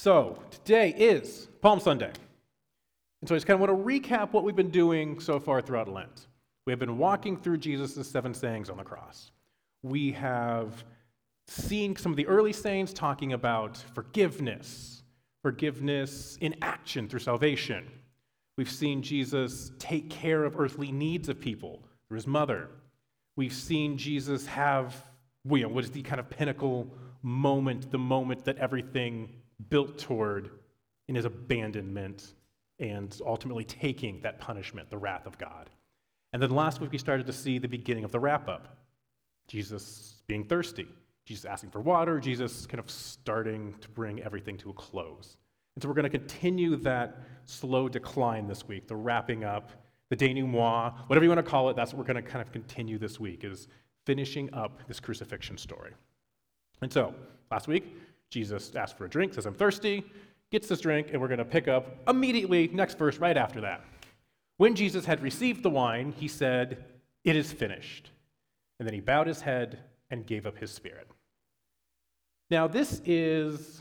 So today is Palm Sunday. And so I just kind of want to recap what we've been doing so far throughout Lent. We have been walking through Jesus' seven sayings on the cross. We have seen some of the early sayings talking about forgiveness in action through salvation. We've seen Jesus take care of earthly needs of people through his mother. We've seen Jesus have, you know, what is the kind of pinnacle moment, the moment that everything built toward in his abandonment and ultimately taking that punishment, the wrath of God. And then last week we started to see the beginning of the wrap-up. Jesus being thirsty, Jesus asking for water, Jesus kind of starting to bring everything to a close. And so we're going to continue that slow decline this week, the wrapping up, the denouement, whatever you want to call it, that's what we're going to kind of continue this week, is finishing up this crucifixion story. And so last week, Jesus asked for a drink, says, I'm thirsty, gets this drink, and we're going to pick up immediately, next verse, right after that. When Jesus had received the wine, he said, it is finished. And then he bowed his head and gave up his spirit. Now this is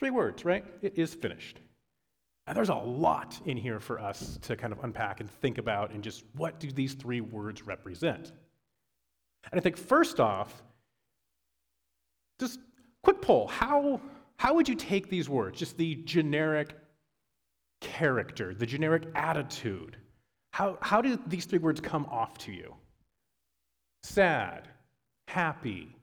three words, right? It is finished. And there's a lot in here for us to kind of unpack and think about and just what do these three words represent? And I think first off, just quick poll, how would you take these words? Just the generic character, the generic attitude. How do these three words come off to you? Sad, happy,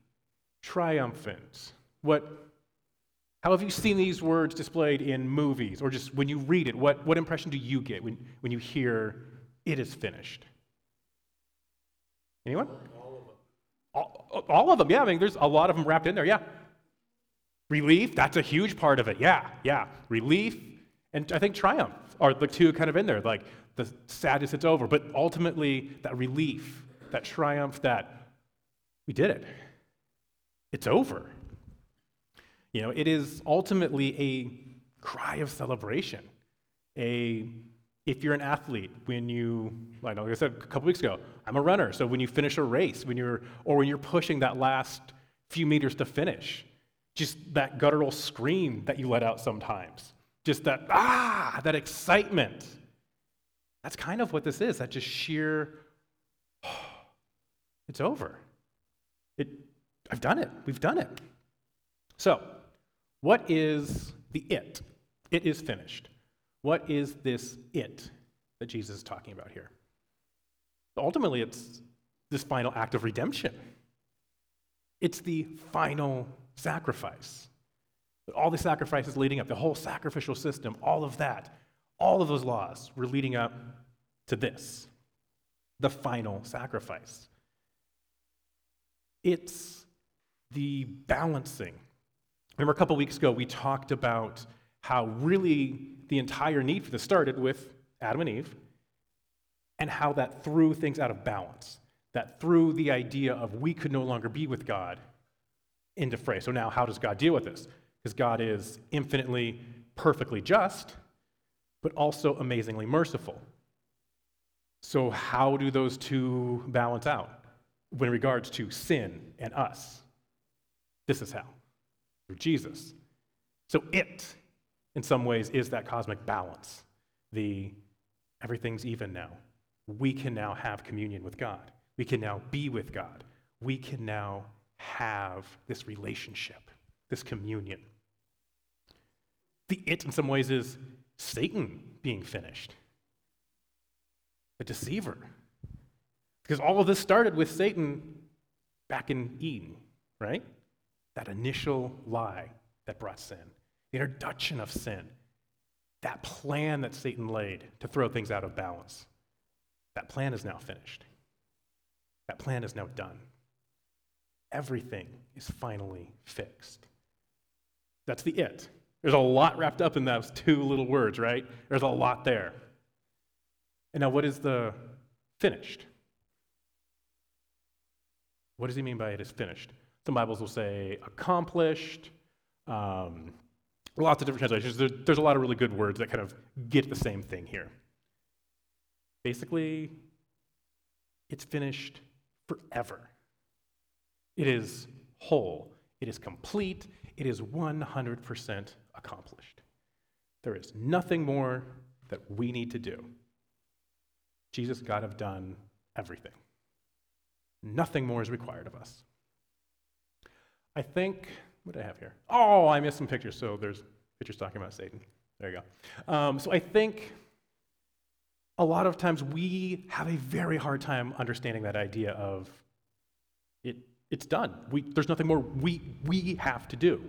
triumphant. How have you seen these words displayed in movies or just when you read it? What impression do you get when you hear it is finished? Anyone? All of them, yeah. I mean, there's a lot of them wrapped in there, yeah. Relief, that's a huge part of it, yeah. Relief and I think triumph are the two kind of in there, like the sadness it's over, but ultimately that relief, that triumph, that we did it. It's over. You know, it is ultimately a cry of celebration. If you're an athlete, like I said a couple weeks ago, I'm a runner, so when you finish a race, when you're pushing that last few meters to finish, just that guttural scream that you let out sometimes, just that, that excitement. That's kind of what this is, that just sheer, it's over. I've done it. We've done it. So, what is the it? It is finished. What is this it that Jesus is talking about here? Ultimately, it's this final act of redemption. It's the final sacrifice. All the sacrifices leading up, the whole sacrificial system, all of that, all of those laws were leading up to this, the final sacrifice. It's the balancing. Remember a couple weeks ago, we talked about how really the entire need for this started with Adam and Eve and how that threw things out of balance, that threw the idea of we could no longer be with God into fray. So now how does God deal with this? Because God is infinitely, perfectly just, but also amazingly merciful. So how do those two balance out in regards to sin and us? This is how. Through Jesus. So it, in some ways, is that cosmic balance. Everything's even now. We can now have communion with God. We can now be with God. We can now have this relationship, this communion. The it, in some ways, is Satan being finished. The deceiver. Because all of this started with Satan back in Eden, right? That initial lie that brought sin, the introduction of sin, that plan that Satan laid to throw things out of balance, that plan is now finished. That plan is now done. Everything is finally fixed. That's the it. There's a lot wrapped up in those two little words, right? There's a lot there. And now what is the finished? What does he mean by it is finished? Some Bibles will say accomplished, lots of different translations. There's a lot of really good words that kind of get the same thing here. Basically, it's finished forever. It is whole. It is complete. it is 100% accomplished. There is nothing more that we need to do. Jesus got to have done everything. Nothing more is required of us. I think, what do I have here? Oh, I missed some pictures, so there's pictures talking about Satan. There you go. So I think a lot of times we have a very hard time understanding that idea of it's done. There's nothing more we have to do.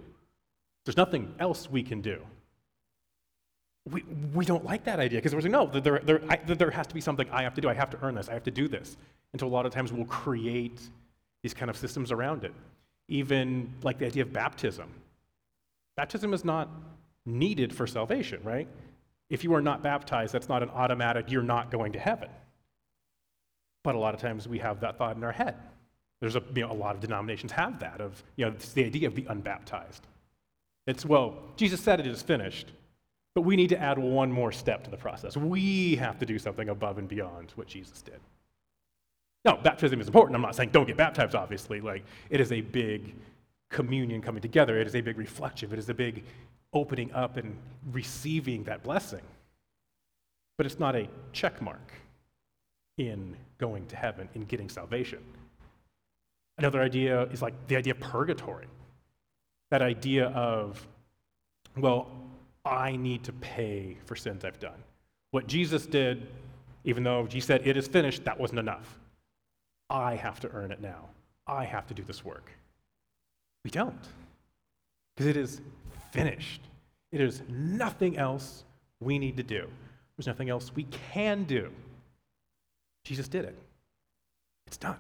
There's nothing else we can do. We don't like that idea because we're saying, no, there has to be something I have to do. I have to earn this. I have to do this. And so a lot of times we'll create these kind of systems around it. Even like the idea of baptism. Baptism is not needed for salvation, right? If you are not baptized, that's not an automatic, you're not going to heaven. But a lot of times we have that thought in our head. There's a lot of denominations have that of, it's the idea of the unbaptized. It's, well, Jesus said it is finished, but we need to add one more step to the process. We have to do something above and beyond what Jesus did. No, baptism is important. I'm not saying don't get baptized, obviously. It is a big communion coming together. It is a big reflection. It is a big opening up and receiving that blessing. But it's not a check mark in going to heaven, in getting salvation. Another idea is the idea of purgatory. That idea of, well, I need to pay for sins I've done. What Jesus did, even though he said it is finished, that wasn't enough. I have to earn it now. I have to do this work. We don't. Because it is finished. It is nothing else we need to do. There's nothing else we can do. Jesus did it. It's done.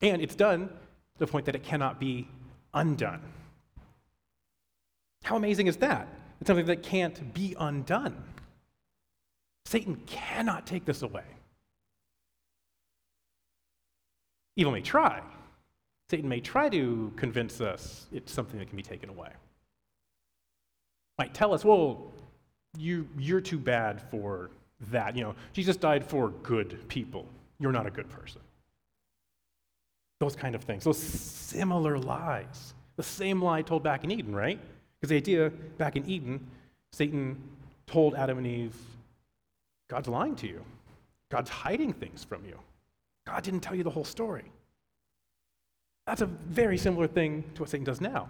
And it's done to the point that it cannot be undone. How amazing is that? It's something that can't be undone. Satan cannot take this away. Evil may try. Satan may try to convince us it's something that can be taken away. Might tell us, well, you're too bad for that. Jesus died for good people. You're not a good person. Those kind of things, those similar lies. The same lie told back in Eden, right? Because the idea back in Eden, Satan told Adam and Eve, God's lying to you. God's hiding things from you. God didn't tell you the whole story. That's a very similar thing to what Satan does now.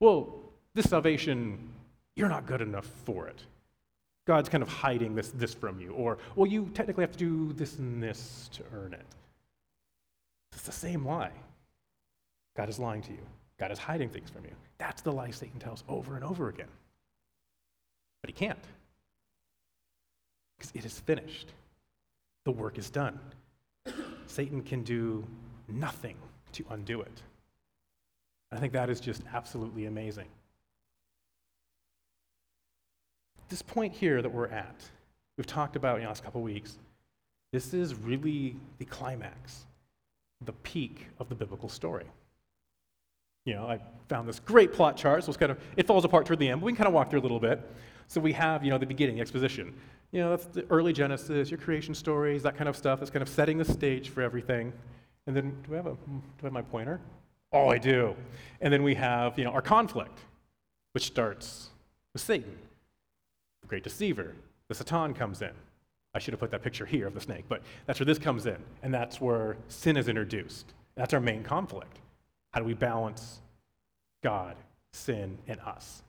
Well, this salvation, you're not good enough for it. God's kind of hiding this from you. Or, well, you technically have to do this and this to earn it. It's the same lie. God is lying to you. God is hiding things from you. That's the lie Satan tells over and over again. But he can't. Because it is finished. The work is done. Satan can do nothing to undo it. I think that is just absolutely amazing. This point here that we're at, we've talked about in the last couple weeks, this is really the climax, the peak of the biblical story. I found this great plot chart, so it falls apart toward the end, but we can kind of walk through a little bit. So we have, the beginning, the exposition. That's the early Genesis, your creation stories, that kind of stuff. That's kind of setting the stage for everything. And then, do I have my pointer? Oh, I do. And then we have, our conflict, which starts with Satan, the great deceiver. The Satan comes in. I should have put that picture here of the snake, but that's where this comes in, and that's where sin is introduced. That's our main conflict. How do we balance God, sin, and us?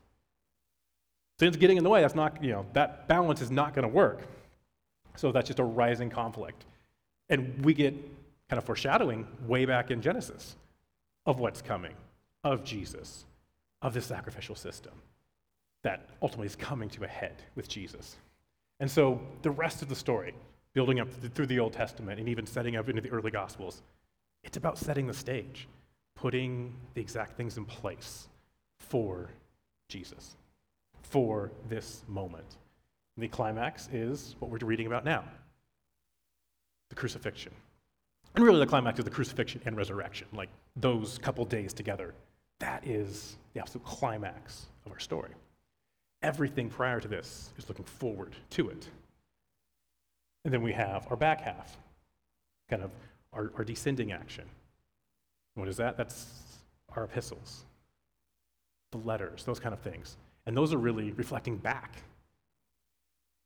Sin's getting in the way. That's not, that balance is not going to work. So that's just a rising conflict. And we get kind of foreshadowing way back in Genesis of what's coming, of Jesus, of this sacrificial system that ultimately is coming to a head with Jesus. And so the rest of the story, building up through the Old Testament and even setting up into the early Gospels, it's about setting the stage, putting the exact things in place for Jesus, for this moment. And the climax is what we're reading about now, the crucifixion. And really the climax is the crucifixion and resurrection, those couple days together. That is the absolute climax of our story. Everything prior to this is looking forward to it. And then we have our back half, kind of our descending action. What is that? That's our epistles. the letters, those kind of things. And those are really reflecting back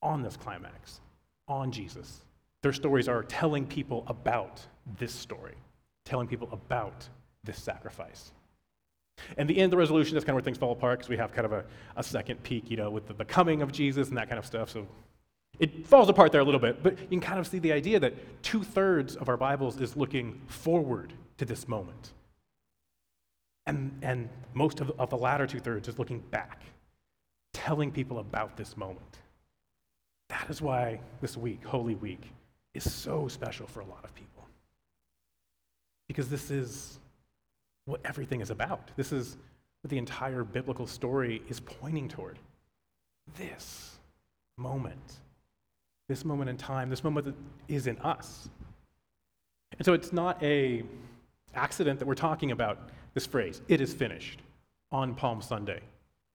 on this climax, on Jesus. Their stories are telling people about this story, telling people about this sacrifice. And the end of the resolution, that's kind of where things fall apart, because we have kind of a second peek, with the coming of Jesus and that kind of stuff. So it falls apart there a little bit, but you can kind of see the idea that 2/3 of our Bibles is looking forward to this moment. And most of the latter 2/3 is looking back, telling people about this moment. That is why this week, Holy Week, is so special for a lot of people. Because this is what everything is about. This is what the entire biblical story is pointing toward. This moment. This moment in time. This moment that is in us. And so it's not an accident that we're talking about this phrase, "It is finished," on Palm Sunday.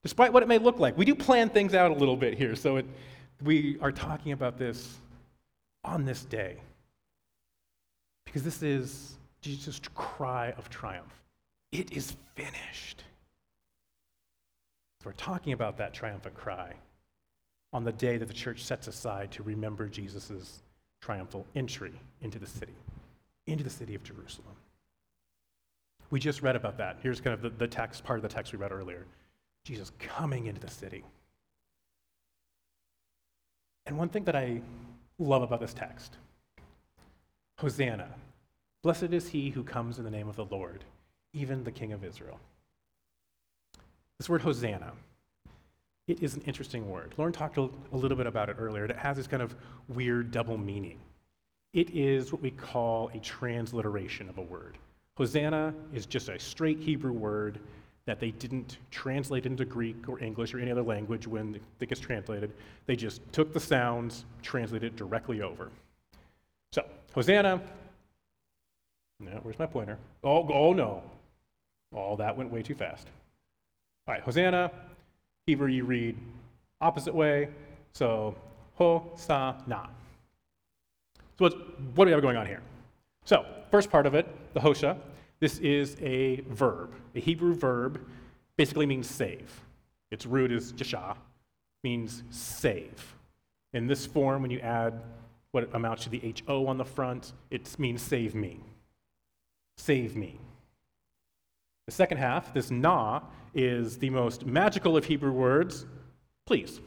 Despite what it may look like, we do plan things out a little bit here. So we are talking about this on this day. Because this is Jesus' cry of triumph. It is finished. So we're talking about that triumphant cry on the day that the church sets aside to remember Jesus' triumphal entry into the city of Jerusalem. We just read about that. Here's kind of the text, part of the text we read earlier. Jesus coming into the city. And one thing that I love about this text, Hosanna, blessed is he who comes in the name of the Lord, even the King of Israel. This word Hosanna, it is an interesting word. Lauren talked a little bit about it earlier. It has this kind of weird double meaning. It is what we call a transliteration of a word. Hosanna is just a straight Hebrew word that they didn't translate into Greek or English or any other language when it gets translated. They just took the sounds, translated it directly over. So, Hosanna, no, where's my pointer? Oh no, all that went way too fast. All right, Hosanna, Hebrew you read opposite way, so Ho-sa-na. So what do we have going on here? So, first part of it, the Hosha, this is a verb, a Hebrew verb, basically means save. Its root is jashah, means save. In this form, when you add what amounts to the H-O on the front, it means save me. Save me. The second half, this na, is the most magical of Hebrew words, please.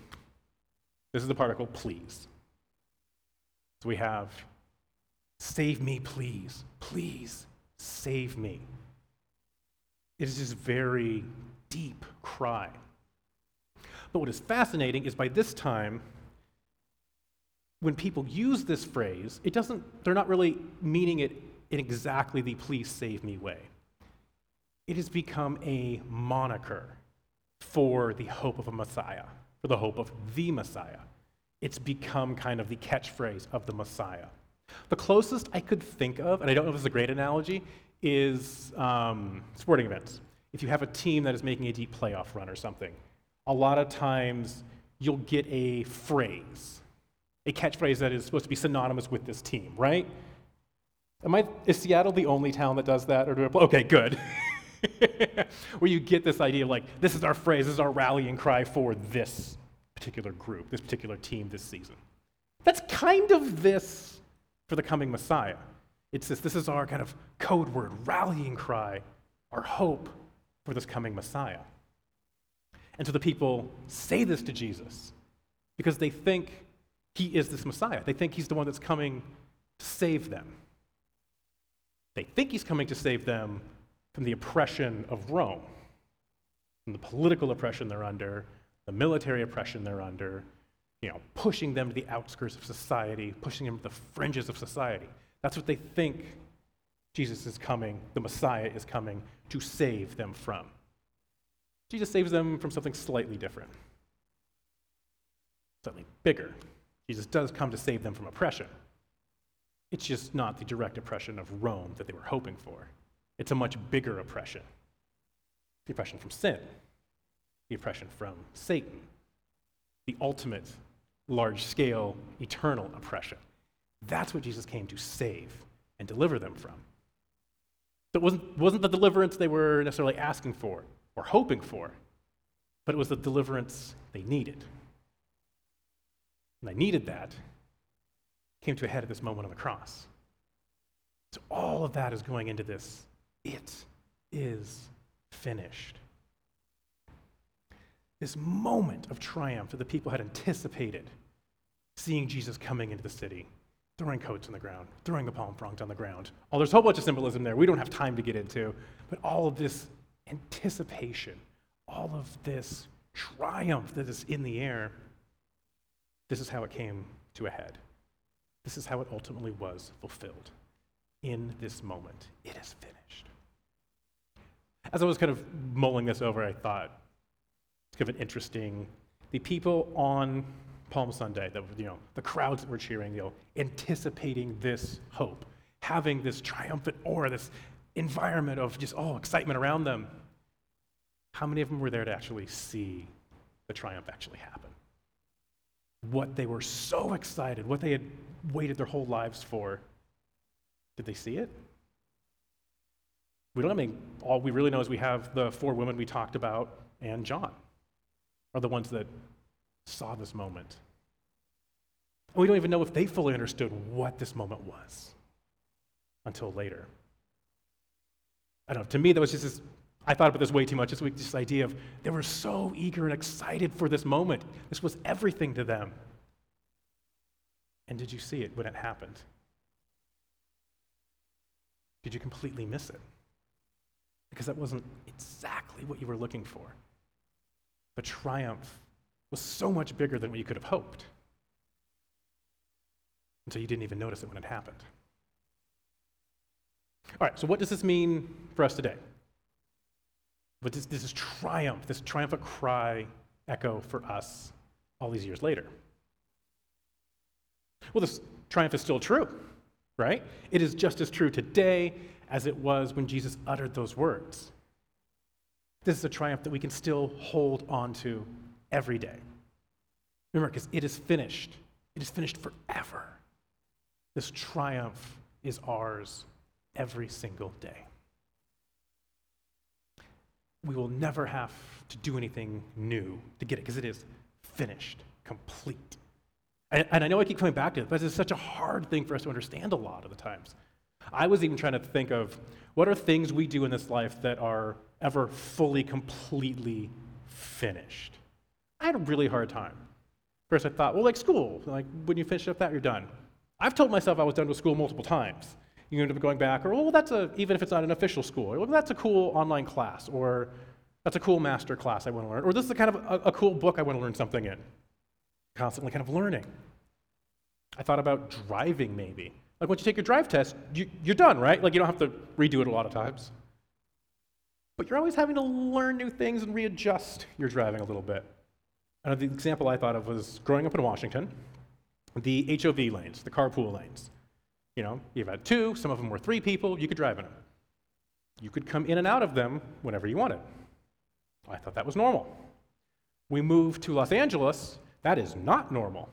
This is the particle please. So we have save me, please. Please save me. It is this very deep cry. But what is fascinating is by this time, when people use this phrase, they're not really meaning it in exactly the please save me way. It has become a moniker for the hope of a Messiah, for the hope of the Messiah. It's become kind of the catchphrase of the Messiah. The closest I could think of, and I don't know if this is a great analogy, is sporting events. If you have a team that is making a deep playoff run or something, a lot of times you'll get a phrase, a catchphrase that is supposed to be synonymous with this team, right? Is Seattle the only town that does that? Okay, good. Where you get this idea like, this is our phrase, this is our rallying cry for this particular group, this particular team this season. That's kind of this for the coming Messiah. It's this is our kind of code word, rallying cry, our hope for this coming Messiah. And so the people say this to Jesus because they think he is this Messiah. They think he's the one that's coming to save them. They think he's coming to save them from the oppression of Rome, from the political oppression they're under, the military oppression they're under, pushing them to the outskirts of society, pushing them to the fringes of society. That's what they think Jesus is coming, the Messiah is coming to save them from. Jesus saves them from something slightly different, something bigger. Jesus does come to save them from oppression. It's just not the direct oppression of Rome that they were hoping for. It's a much bigger oppression. The oppression from sin, the oppression from Satan, the ultimate large-scale, eternal oppression. That's what Jesus came to save and deliver them from. So it wasn't the deliverance they were necessarily asking for or hoping for. but it was the deliverance they needed. And they needed that, came to a head at this moment on the cross. So all of that is going into this. It is finished. This moment of triumph that the people had anticipated, seeing Jesus coming into the city, throwing coats on the ground, throwing the palm fronds on the ground. Oh, there's a whole bunch of symbolism there we don't have time to get into, but all of this anticipation, all of this triumph that is in the air, this is how it came to a head. This is how it ultimately was fulfilled. In this moment, it is finished. As I was kind of mulling this over, I thought, it's kind of an interesting, the people on Palm Sunday, the crowds that were cheering, anticipating this hope, having this triumphant aura, this environment of just, excitement around them. How many of them were there to actually see the triumph actually happen? What they were so excited, what they had waited their whole lives for, did they see it? All we really know is we have the four women we talked about and John are the ones that saw this moment. And we don't even know if they fully understood what this moment was until later. I don't know, to me that was just this, I thought about this way too much this week, this idea of they were so eager and excited for this moment. This was everything to them. And did you see it when it happened? Did you completely miss it? Because that wasn't exactly what you were looking for. But triumph was so much bigger than what you could have hoped. And so you didn't even notice it when it happened. All right, so what does this mean for us today? But this is triumph, this triumphant cry echo for us all these years later. Well, this triumph is still true, right? It is just as true today as it was when Jesus uttered those words. This is a triumph that we can still hold on to every day. Remember, because it is finished. It is finished forever. This triumph is ours every single day. We will never have to do anything new to get it, because it is finished, complete. And I know I keep coming back to it, but it's such a hard thing for us to understand a lot of the times. I was even trying to think of what are things we do in this life that are ever fully, completely finished. I had a really hard time. First I thought, like school, like when you finish up that, you're done. I've told myself I was done with school multiple times. You end up going back, even if it's not an official school, that's a cool online class, or that's a cool master class I want to learn, or this is a cool book I want to learn something in. Constantly kind of learning. I thought about driving maybe. Once you take your drive test, you're done, right? You don't have to redo it a lot of times. But you're always having to learn new things and readjust your driving a little bit. And the example I thought of was growing up in Washington, the HOV lanes, the carpool lanes. You've had two, some of them were three people, you could drive in them. You could come in and out of them whenever you wanted. I thought that was normal. We moved to Los Angeles, that is not normal.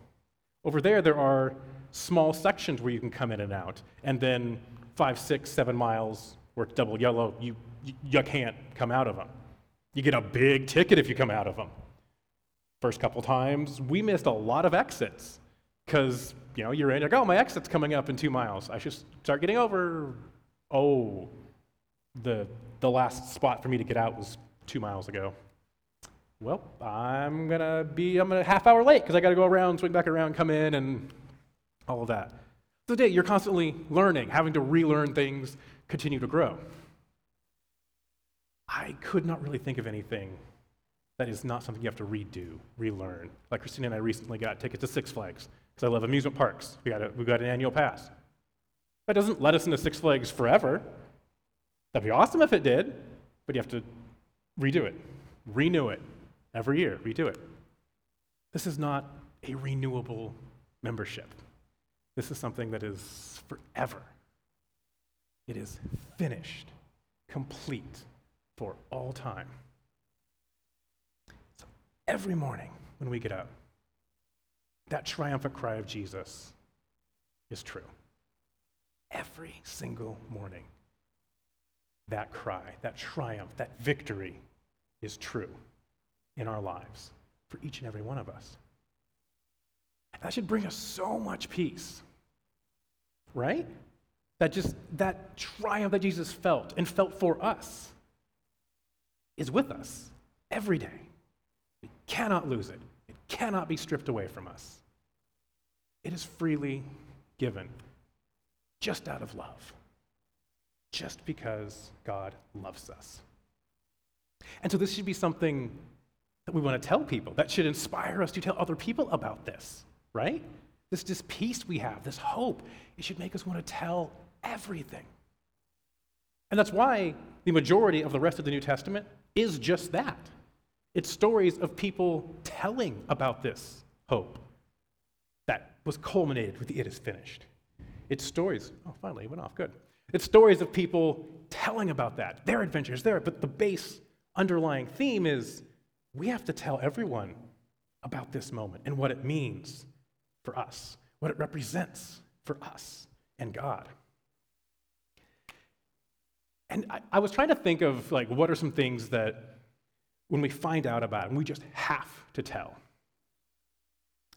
Over there are small sections where you can come in and out, and then 5, 6, 7 miles where it's double yellow, you can't come out of them. You get a big ticket if you come out of them. First couple times, we missed a lot of exits because, you're in, my exit's coming up in 2 miles. I should start getting over. The last spot for me to get out was 2 miles ago. Well, I'm a half hour late because I got to go around, swing back around, come in, and all of that. So today, you're constantly learning, having to relearn things, continue to grow. I could not really think of anything that is not something you have to redo, relearn. Christina and I recently got tickets to Six Flags because I love amusement parks. We got an annual pass. That doesn't let us into Six Flags forever. That'd be awesome if it did, but you have to redo it, renew it every year. Redo it. This is not a renewable membership. This is something that is forever. It is finished, complete, for all time. So every morning when we get up, that triumphant cry of Jesus is true. Every single morning, that cry, that triumph, that victory is true. in our lives for each and every one of us. And that should bring us so much peace, right? That triumph that Jesus felt and felt for us is with us every day. We cannot lose it. It cannot be stripped away from us. It is freely given, just out of love, just because God loves us. And so this should be something that we want to tell people, that should inspire us to tell other people about this, right? This peace we have, this hope, it should make us want to tell everything. And that's why the majority of the rest of the New Testament is just that. It's stories of people telling about this hope that was culminated with the "it is finished." It's stories, oh, finally, it went off, good. It's stories of people telling about that, their adventures there, but the base underlying theme is we have to tell everyone about this moment and what it means for us, what it represents for us and God. And I was trying to think of, like, what are some things that when we find out about them, we just have to tell.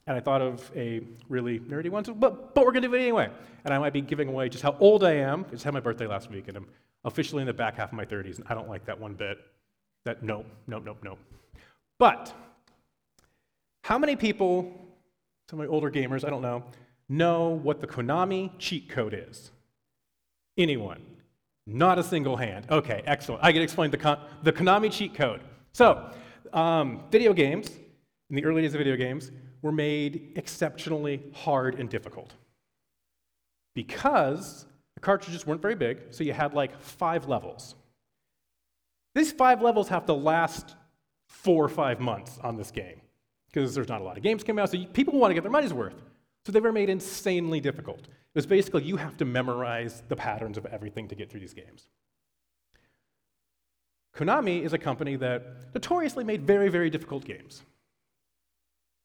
And I thought of a really nerdy one, but we're going to do it anyway. And I might be giving away just how old I am. I just had my birthday last week, and I'm officially in the back half of my 30s, and I don't like that one bit. Nope. But how many people, some of my older gamers, I don't know what the Konami cheat code is? Anyone? Not a single hand. Okay, excellent. I can explain the Konami cheat code. So, video games, in the early days of video games, were made exceptionally hard and difficult because the cartridges weren't very big, so you had like 5 levels. These 5 levels have to last 4 or 5 months on this game because there's not a lot of games coming out, so people want to get their money's worth. So they were made insanely difficult. It was basically you have to memorize the patterns of everything to get through these games. Konami is a company that notoriously made very, very difficult games,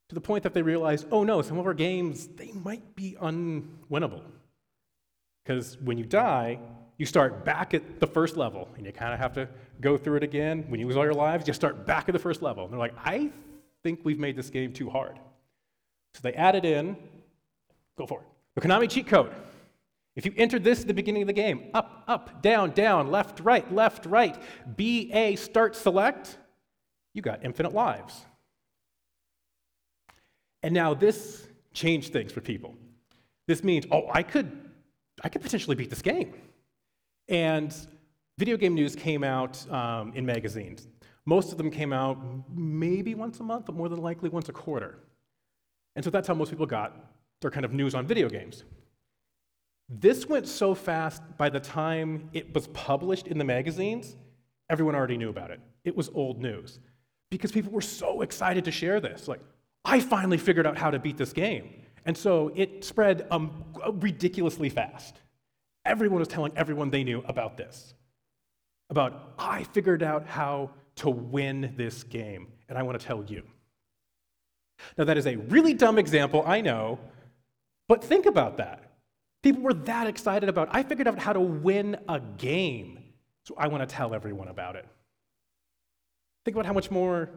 to the point that they realized, oh no, some of our games, they might be unwinnable. Because when you die, you start back at the first level, and you kind of have to go through it again. When you lose all your lives, you start back at the first level. And they're like, I think we've made this game too hard. So they added in, go for it, the Konami cheat code. If you entered this at the beginning of the game, up, up, down, down, left, right, B, A, start, select, you got infinite lives. And now this changed things for people. This means, oh, I could potentially beat this game. And video game news came out in magazines. Most of them came out maybe once a month, but more than likely once a quarter. And so that's how most people got their kind of news on video games. This went so fast, by the time it was published in the magazines, everyone already knew about it. It was old news because people were so excited to share this. Like, I finally figured out how to beat this game. And so it spread ridiculously fast. Everyone was telling everyone they knew about this, about I figured out how to win this game, and I want to tell you. Now, that is a really dumb example, I know, but think about that. People were that excited about, I figured out how to win a game, so I want to tell everyone about it. Think about how much more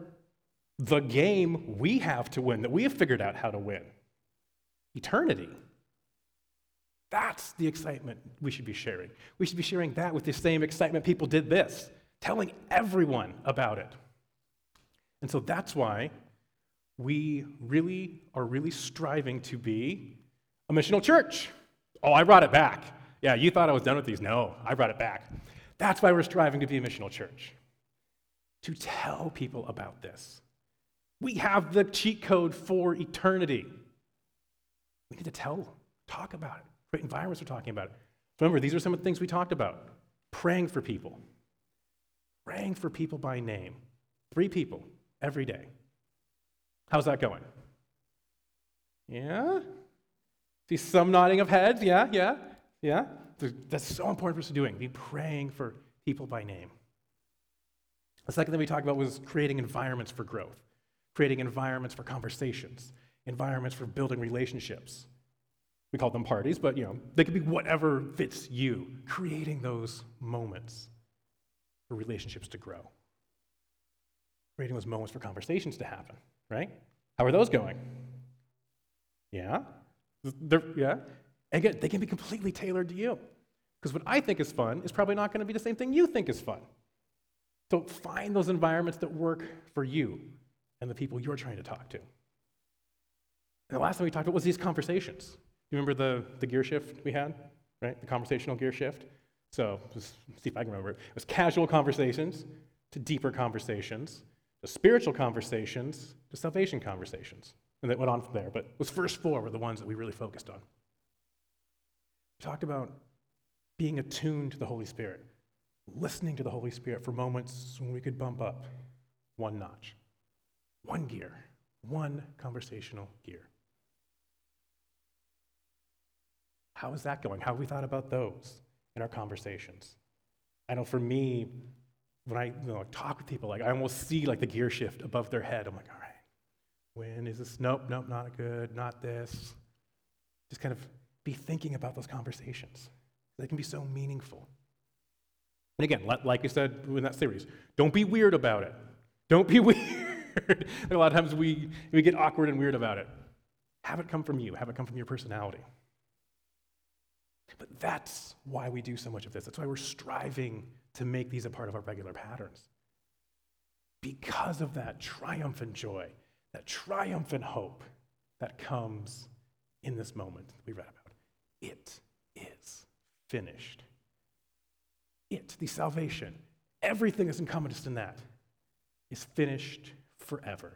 the game we have to win, that we have figured out how to win. Eternity. That's the excitement we should be sharing. We should be sharing that with the same excitement people did this, telling everyone about it. And so that's why we really are striving to be a missional church. Oh, I brought it back. Yeah, you thought I was done with these. No, I brought it back. That's why we're striving to be a missional church, to tell people about this. We have the cheat code for eternity. We need to tell them, talk about it. Great environments are talking about it. Remember, these are some of the things we talked about. Praying for people. Praying for people by name. 3 people every day. How's that going? Yeah? See some nodding of heads? Yeah? That's so important for us to doing. Be praying for people by name. The second thing we talked about was creating environments for growth. Creating environments for conversations, environments for building relationships. We call them parties, but they could be whatever fits you. Creating those moments for relationships to grow. creating those moments for conversations to happen, right? How are those going? Yeah? Yeah? And again, they can be completely tailored to you. Because what I think is fun is probably not going to be the same thing you think is fun. So find those environments that work for you and the people you're trying to talk to. And the last thing we talked about was these conversations. You remember the gear shift we had, right? The conversational gear shift. So just see if I can remember it. It was casual conversations to deeper conversations, to spiritual conversations, to salvation conversations. And that went on from there, but those first four were the ones that we really focused on. We talked about being attuned to the Holy Spirit, listening to the Holy Spirit for moments when we could bump up one notch, one gear, one conversational gear. How is that going? How have we thought about those in our conversations? I know for me, when I talk with people, I almost see the gear shift above their head. I'm like, all right, when is this? Nope, not good, not this. Just kind of be thinking about those conversations. They can be so meaningful. And again, like I said in that series, don't be weird about it. Don't be weird. A lot of times we get awkward and weird about it. Have it come from you. Have it come from your personality. But that's why we do so much of this. That's why we're striving to make these a part of our regular patterns. Because of that triumphant joy, that triumphant hope that comes in this moment we read about. It is finished. It, the salvation, everything that's encompassed in that is finished forever,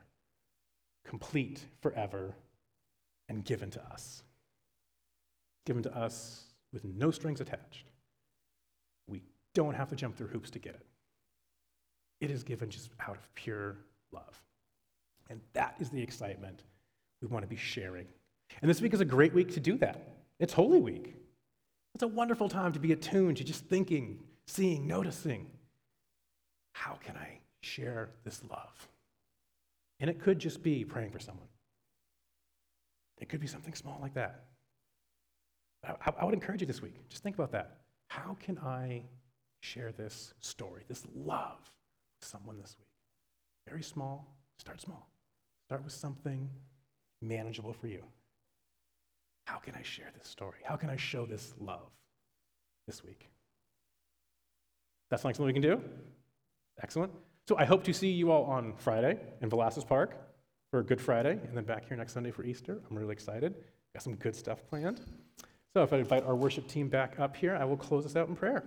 complete forever, and given to us. Given to us with no strings attached. We don't have to jump through hoops to get it. It is given just out of pure love. And that is the excitement we want to be sharing. And this week is a great week to do that. It's Holy Week. It's a wonderful time to be attuned to just thinking, seeing, noticing. How can I share this love? And it could just be praying for someone. It could be something small like that. I would encourage you this week, just think about that. How can I share this story, this love, with someone this week? Very small. Start small. Start with something manageable for you. How can I share this story? How can I show this love this week? That's something we can do? Excellent. So I hope to see you all on Friday in Velazquez Park for Good Friday, and then back here next Sunday for Easter. I'm really excited. Got some good stuff planned. So if I invite our worship team back up here, I will close this out in prayer.